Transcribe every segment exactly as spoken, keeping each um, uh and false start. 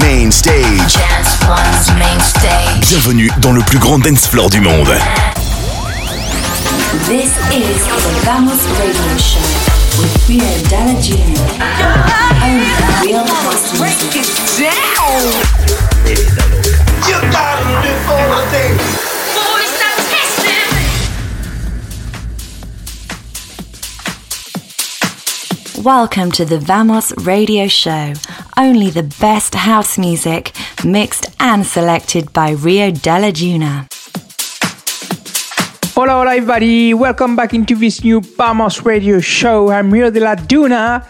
Main Stage. Dance One's Main Stage. Bienvenue dans le plus grand dance floor du monde. This is the VAMOS Radio Show with Rio de la Duna. Only real house music. Break it down. You gotta do all the things. Welcome to the VAMOS Radio Show. Only the best house music, mixed and selected by Rio de la Duna. Hola, hola everybody. Welcome back into this new VAMOS Radio Show. I'm Rio de la Duna.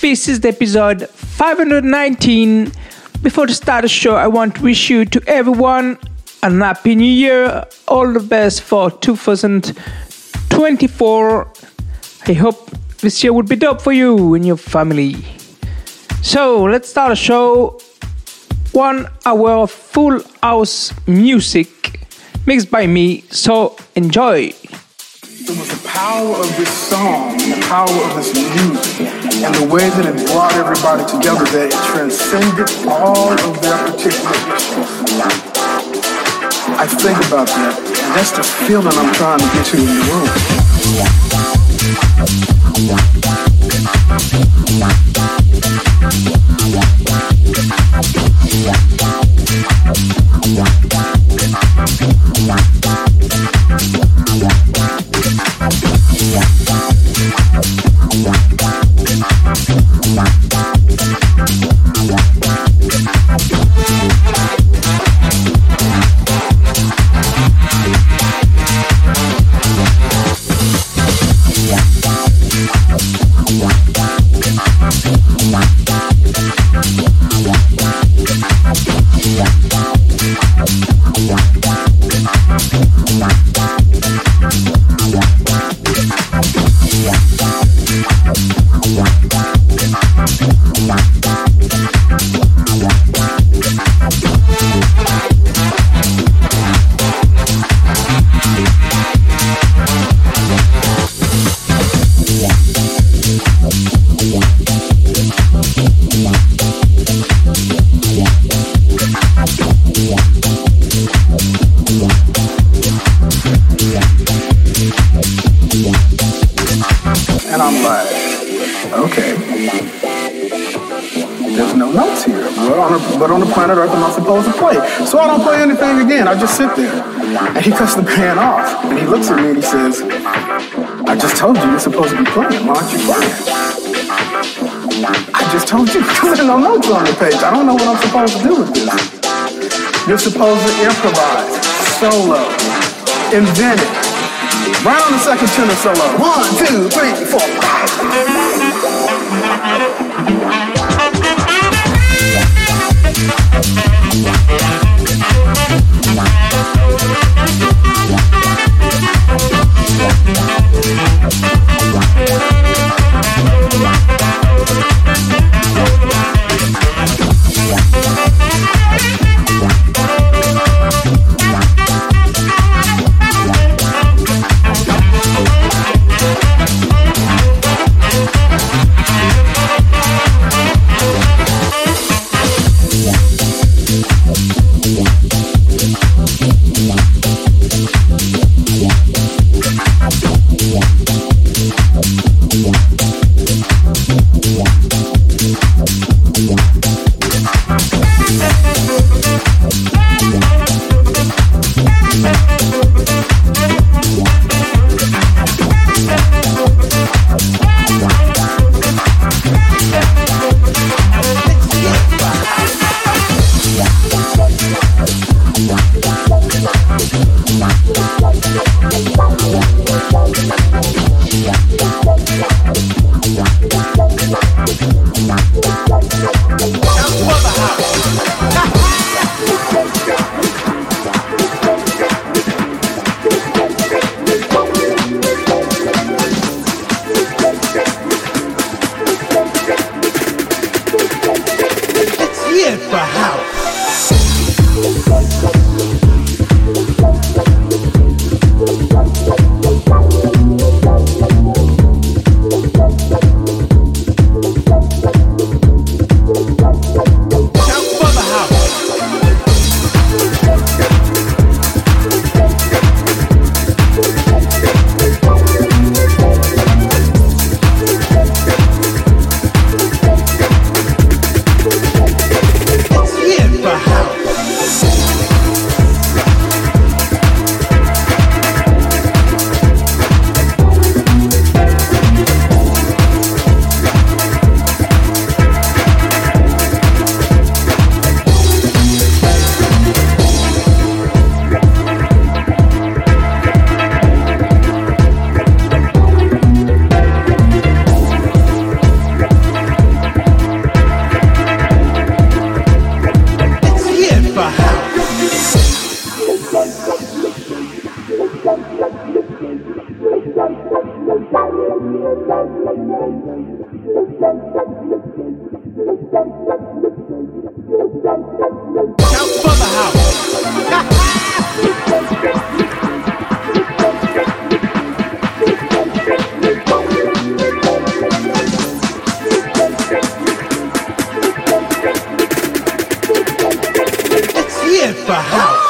This is the episode five nineteen. Before to start the show, I want to wish you to everyone an happy new year. All the best for twenty twenty-four. I hope this year would be dope for you and your family. So let's start a show. One hour of full house music mixed by me. So enjoy. It was the power of this song, the power of this music, and the way that it brought everybody together, that it transcended all of their particular issues. I think about that, and that's the feeling I'm trying to get to in the room. He cuts the band off, and he looks at me and he says, I just told you you're supposed to be playing, why aren't you playing? I just told you, because there are no notes on the page, I don't know what I'm supposed to do with this. You're supposed to improvise, solo, invent it. Round the second tenor solo, one, two, three, four, five. Now for the house. the house.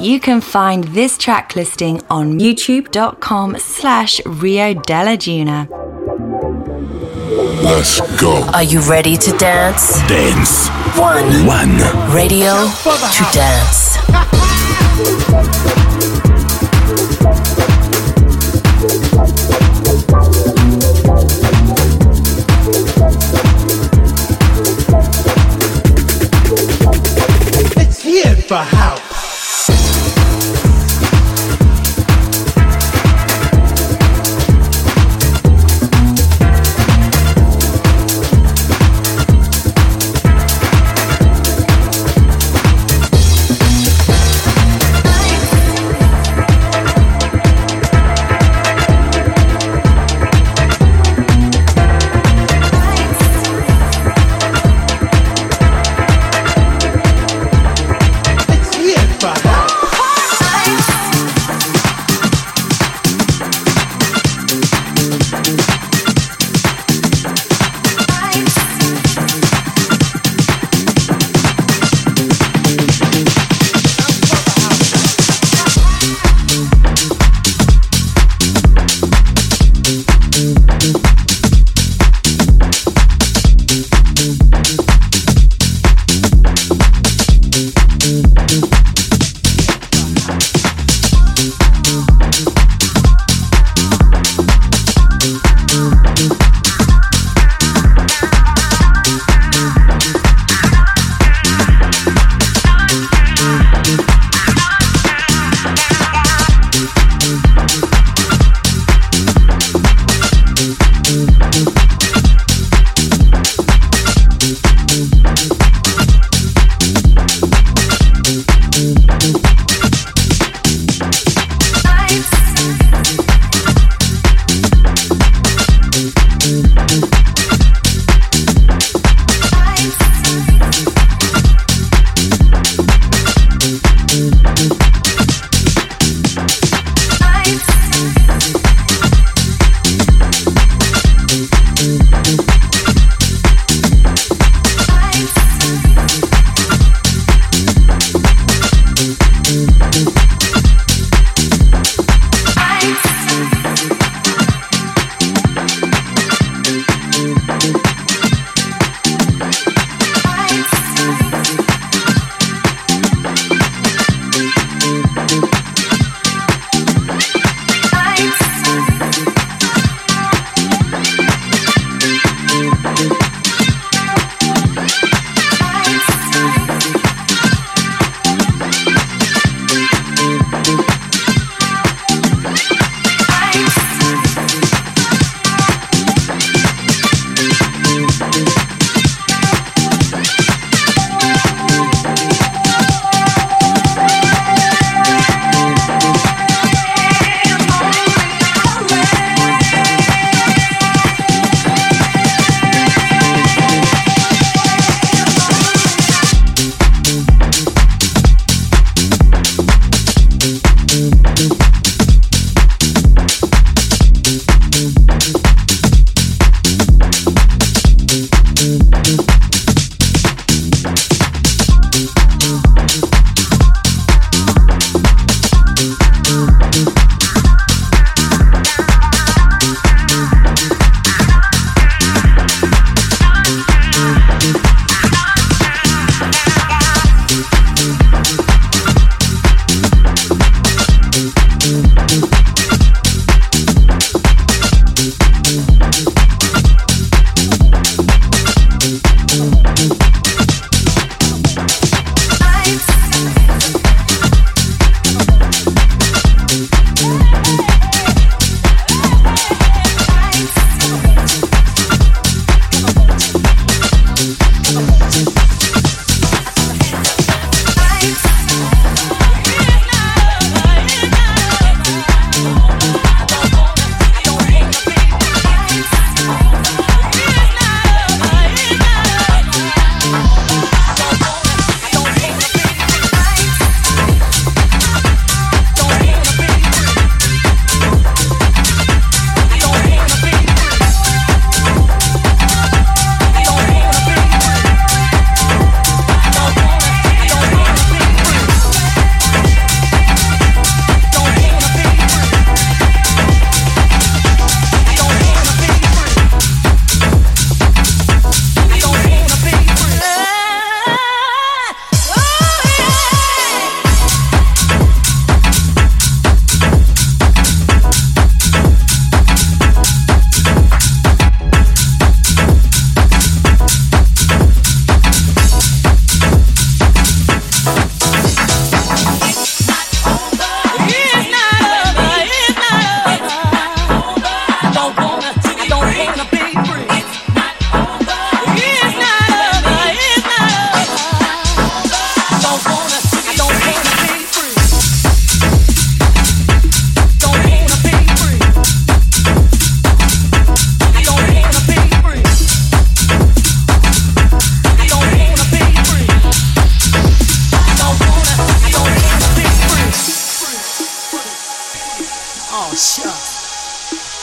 You can find this track listing on youtube.com slash Rio de la Duna. Let's go. Are you ready to dance? Dance. One. One. Radio to dance. House.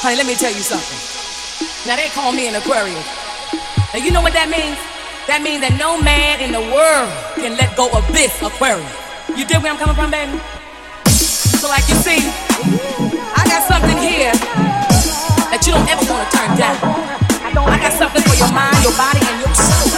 Honey, let me tell you something. Now, they call me an Aquarius. Now, you know what that means? That means that no man in the world can let go of this Aquarius. You dig where I'm coming from, baby? So, like you see, I got something here that you don't ever want to turn down. I got something for your mind, your body, and your soul.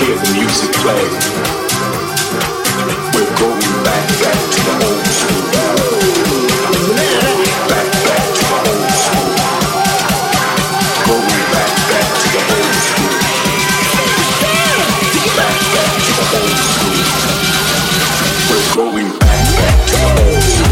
hear the music play, we're going back, back to the old school. Back, back to the old school. Going back, back to the old school. Back, back to the old school. We're going back, back to the old school.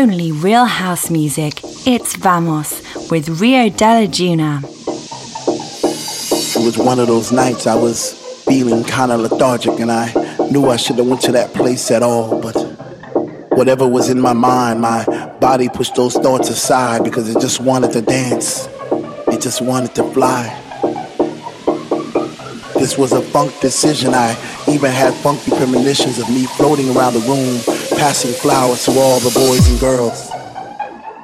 Only real house music. It's Vamos with Rio de la Duna. It was one of those nights I was feeling kind of lethargic, and I knew I should have went to that place at all. But whatever was in my mind, my body pushed those thoughts aside because it just wanted to dance. It just wanted to fly. This was a funk decision. I even had funky premonitions of me floating around the room, passing flowers to all the boys and girls.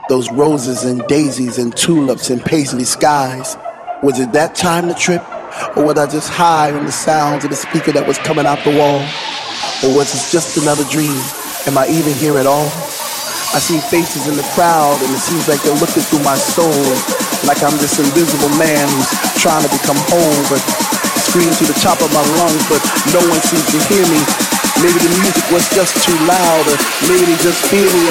Those roses and daisies and tulips and paisley skies. Was it that time to trip? Or was I just high on the sounds of the speaker that was coming out the wall? Or was it just another dream? Am I even here at all? I see faces in the crowd, and it seems like they're looking through my soul, like I'm this invisible man who's trying to become whole, but scream to the top of my lungs, but no one seems to hear me. Maybe the music was just too loud, or maybe they just feel it.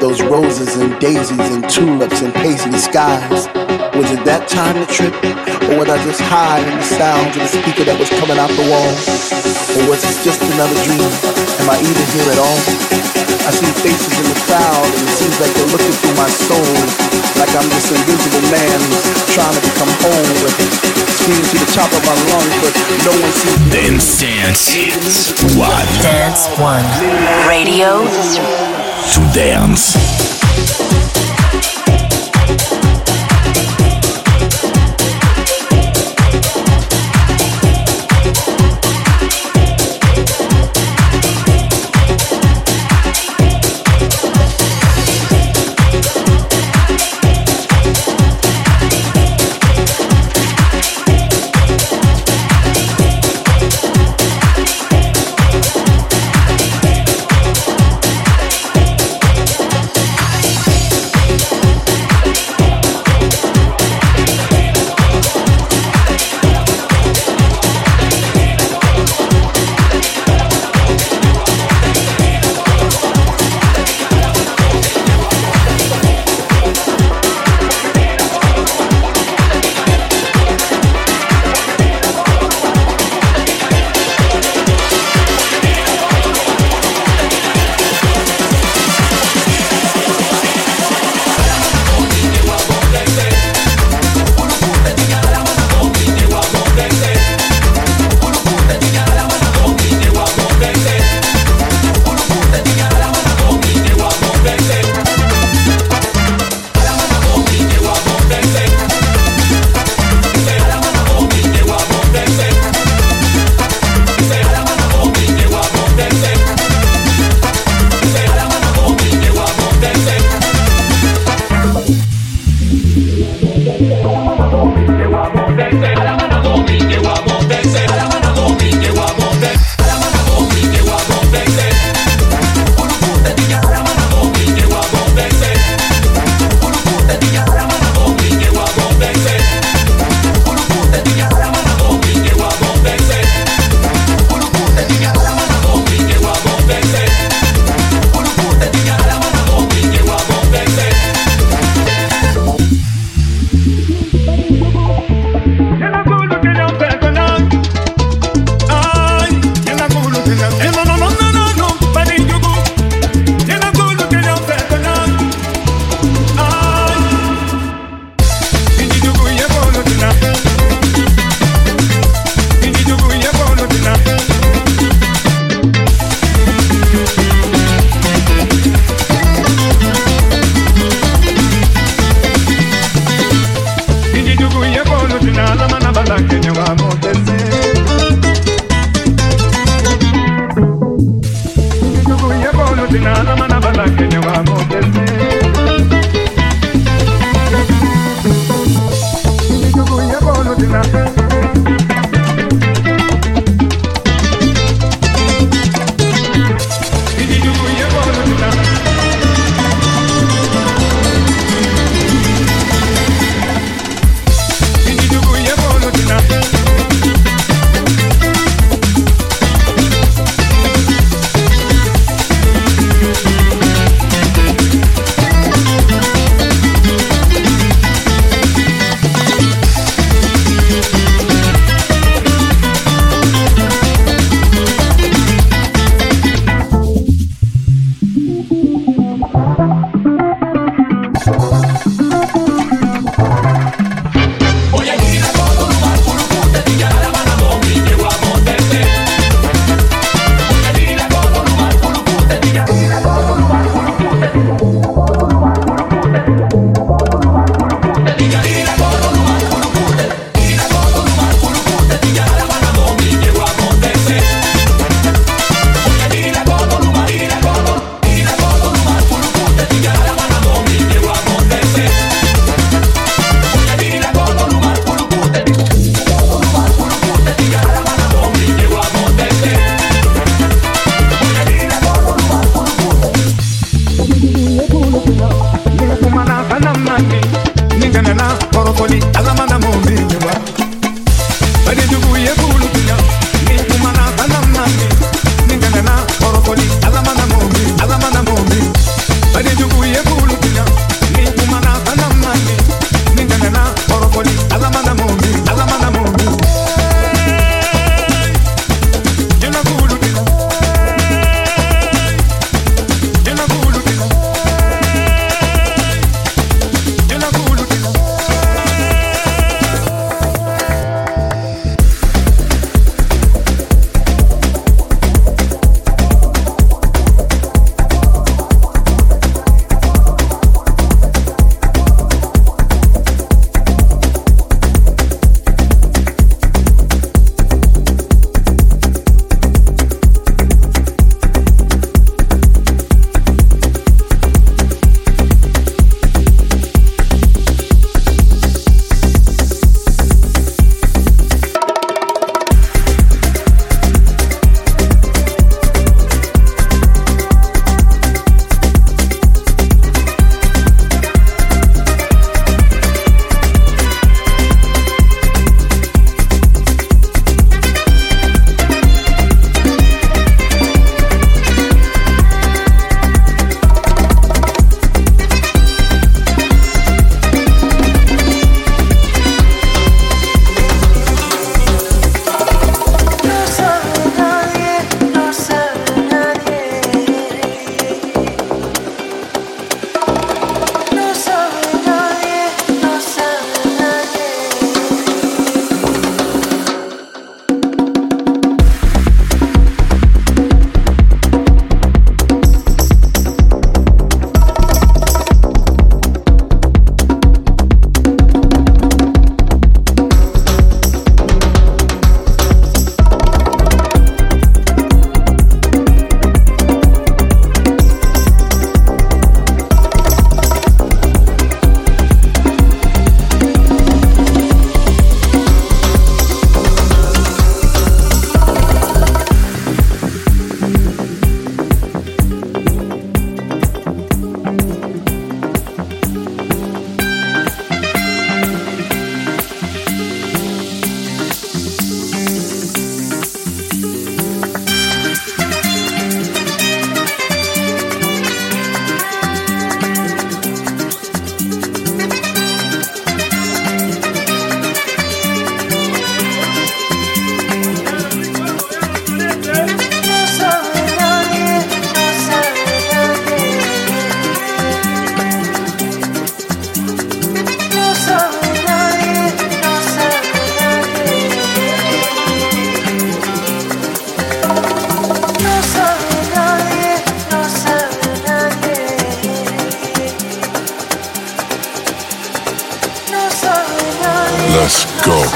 Those roses and daisies and tulips and paisley skies. Was it that time that tripped me? Or was I just high in the sound of the speaker that was coming out the wall? Or was it just another dream? Am I even here at all? I see faces in the crowd and it seems like they're looking through my soul. Like I'm this invisible man who's trying to become whole with it. Screaming to the top of my lungs, but no one sees me. Dance, dance, one. Dance, one. Radio to dance.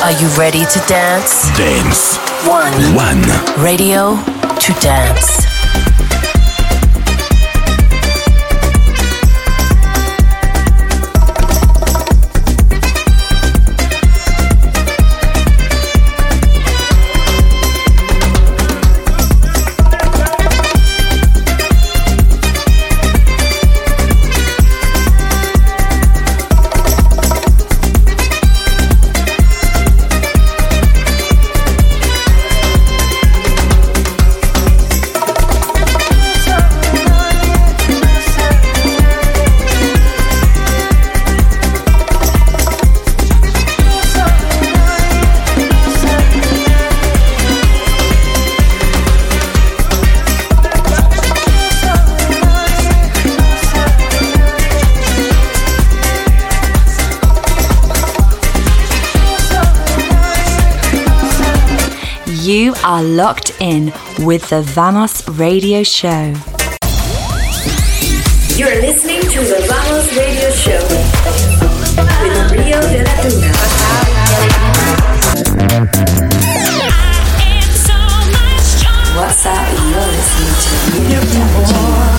Are you ready to dance? Dance. One. One. Radio to dance. You are locked in with the VAMOS Radio Show. You're listening to the VAMOS Radio Show with Rio de la Duna. What's up? You're listening to Rio de la Duna.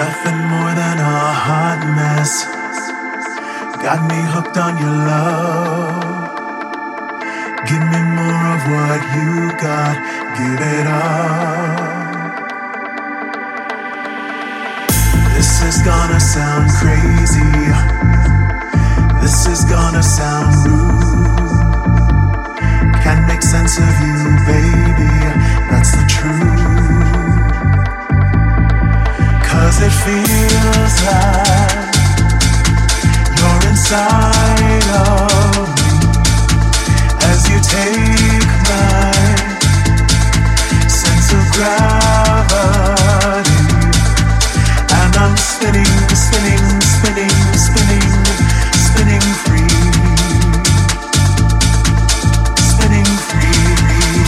Nothing more than a hot mess. Got me hooked on your love. Give me more of what you got. Give it up. This is gonna sound crazy. This is gonna sound rude. Can't make sense of you, baby. That's the truth. 'Cause it feels like you're inside of me as you take my sense of gravity, and I'm spinning, spinning, spinning, spinning, spinning free, spinning free.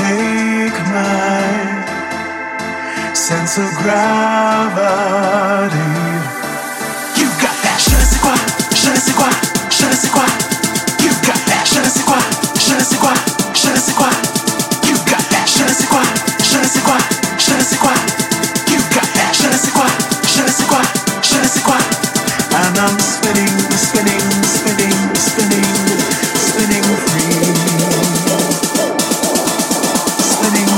take my sense of gravity. You got that je ne sais quoi, je ne sais quoi, je ne sais quoi. You got that je ne sais quoi, je ne sais quoi, je ne sais quoi. You got that je ne sais quoi, je ne sais quoi, je ne sais quoi. You got that je ne sais quoi, je ne sais quoi, je ne sais quoi. And I'm spinning, spinning, spinning, spinning, spinning free. Spinning.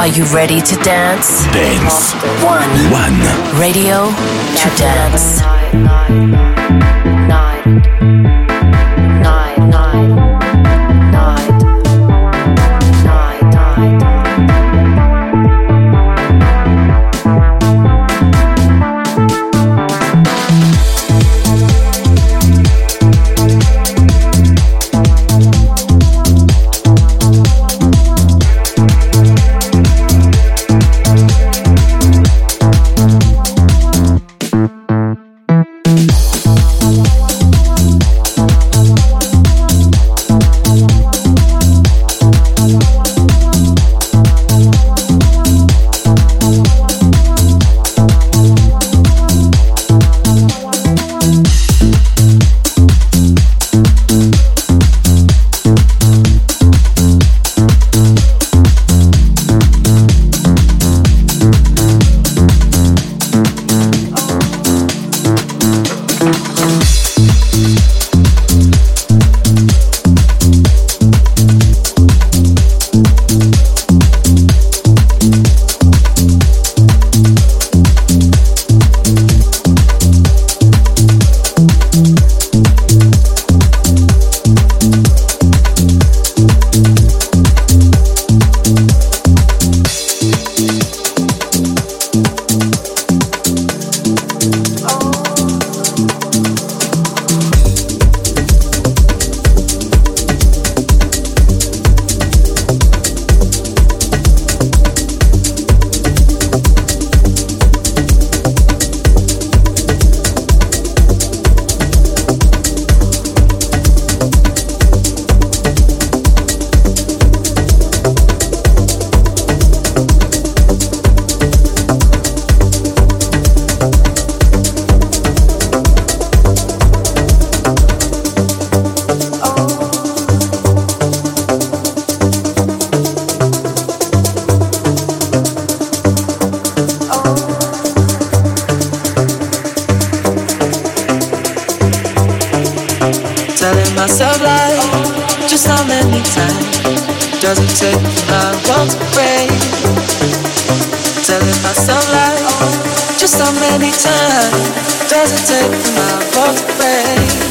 Are you ready to dance? Dance. One. One. Radio to dance. Nine, nine, nine. myself life. Just how many times does it take my world to break? Telling myself lies. Just how many times does it take my world to break?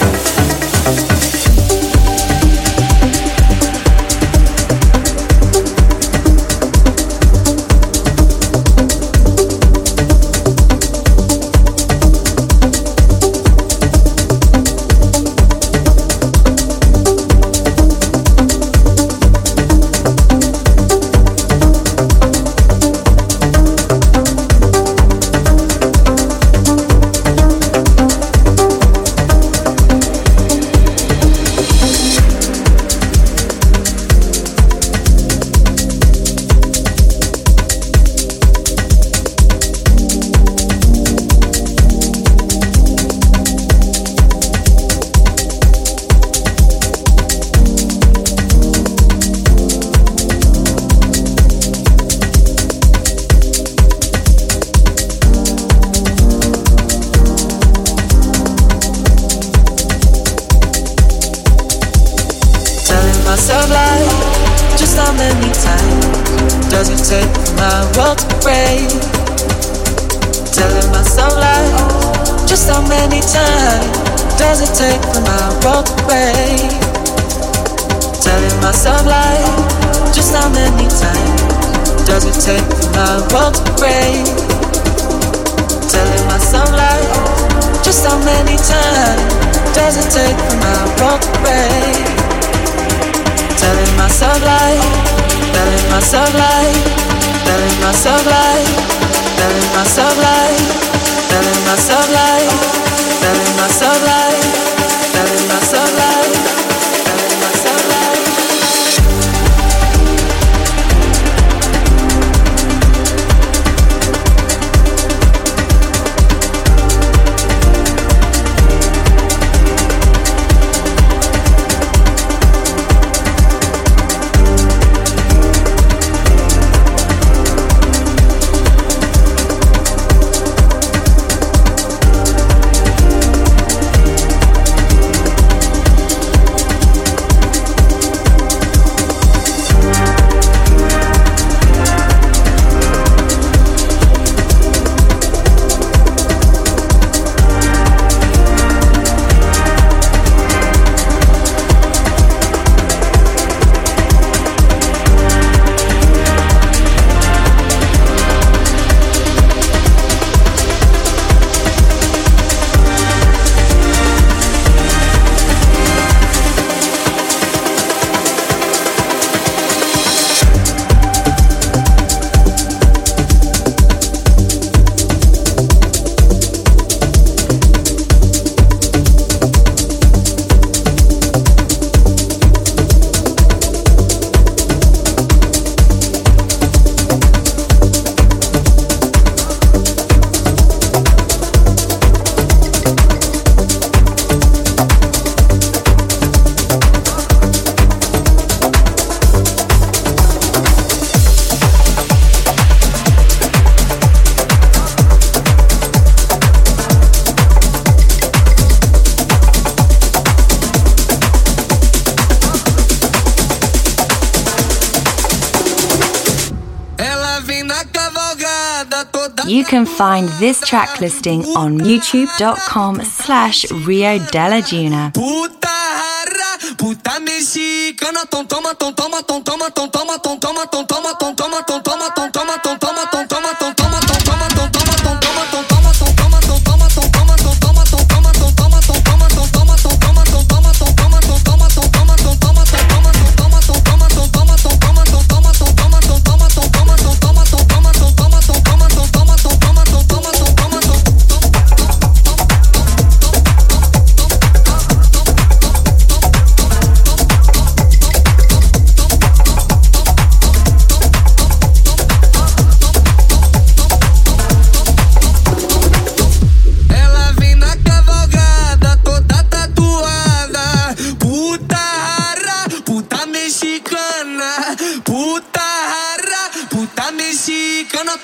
You can find this track listing on youtube.com slash Rio de la Duna. Puta jarra, puta mexicana, ton toma, ton toma, ton toma, ton toma, ton toma, ton toma, ton toma, ton toma, ton toma, ton toma, ton toma, ton toma, ton toma, ton toma, ton toma, ton toma.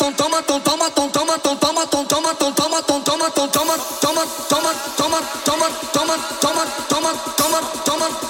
Toma, toma, toma, toma, toma, toma, toma, toma, toma.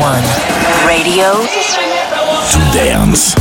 one. Radio to dance.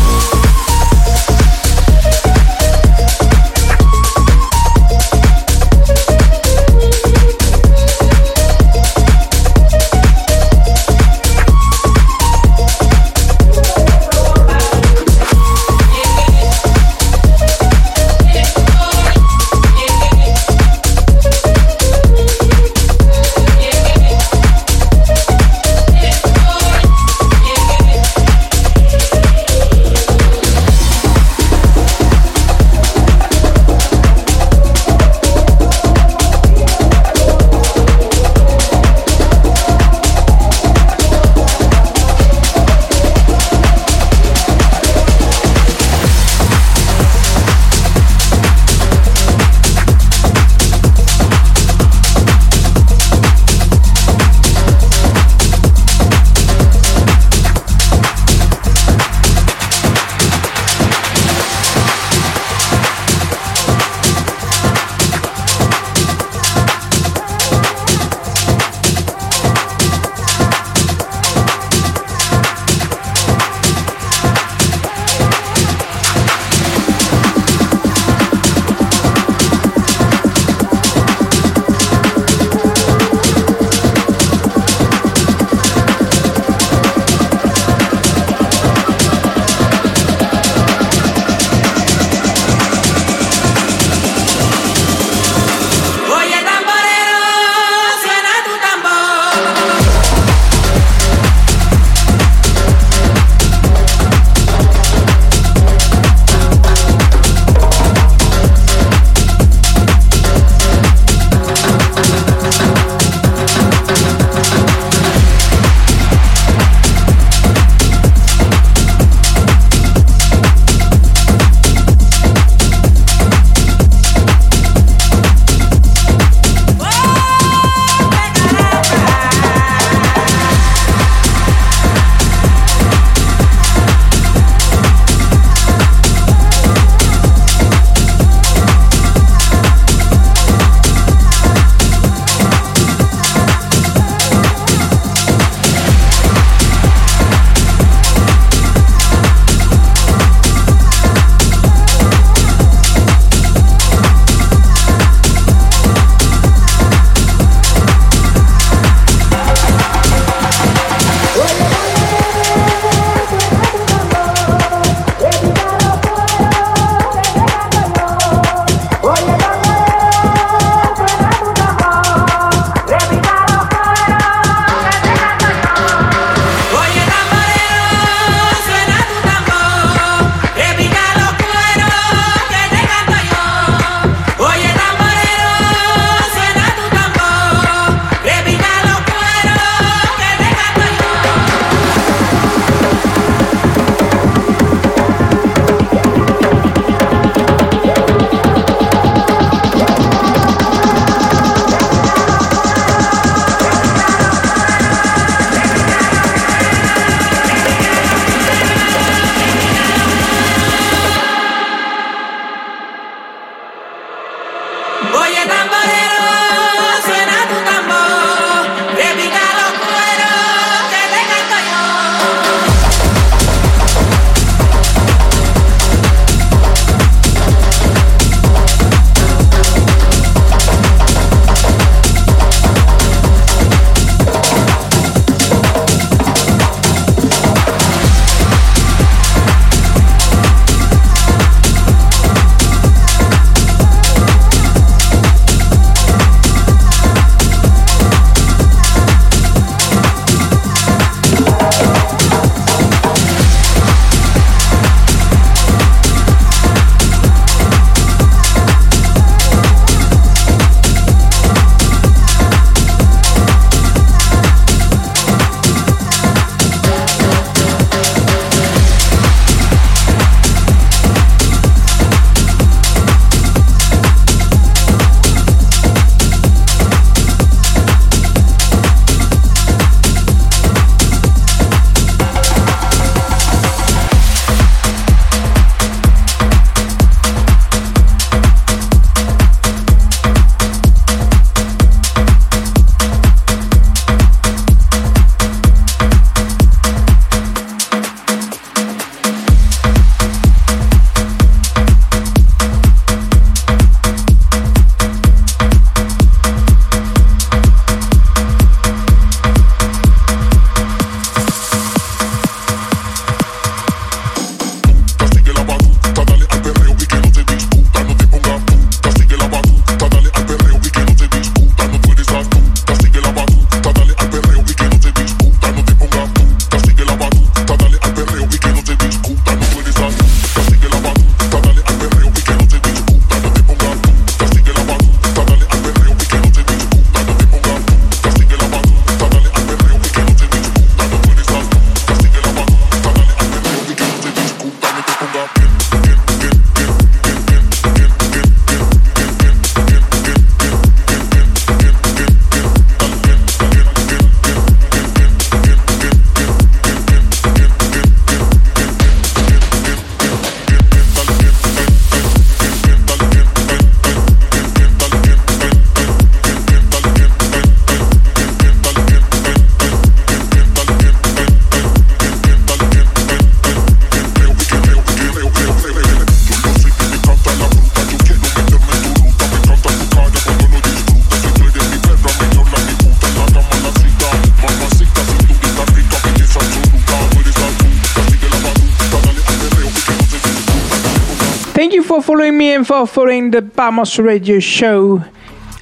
for following me and for following the VAMOS Radio Show.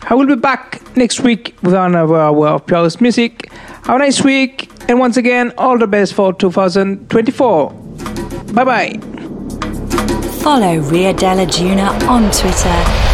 I will be back next week with another hour of purest music. Have a nice week, and once again, all the best for two thousand twenty-four. Bye bye. Follow Rio de la Duna on Twitter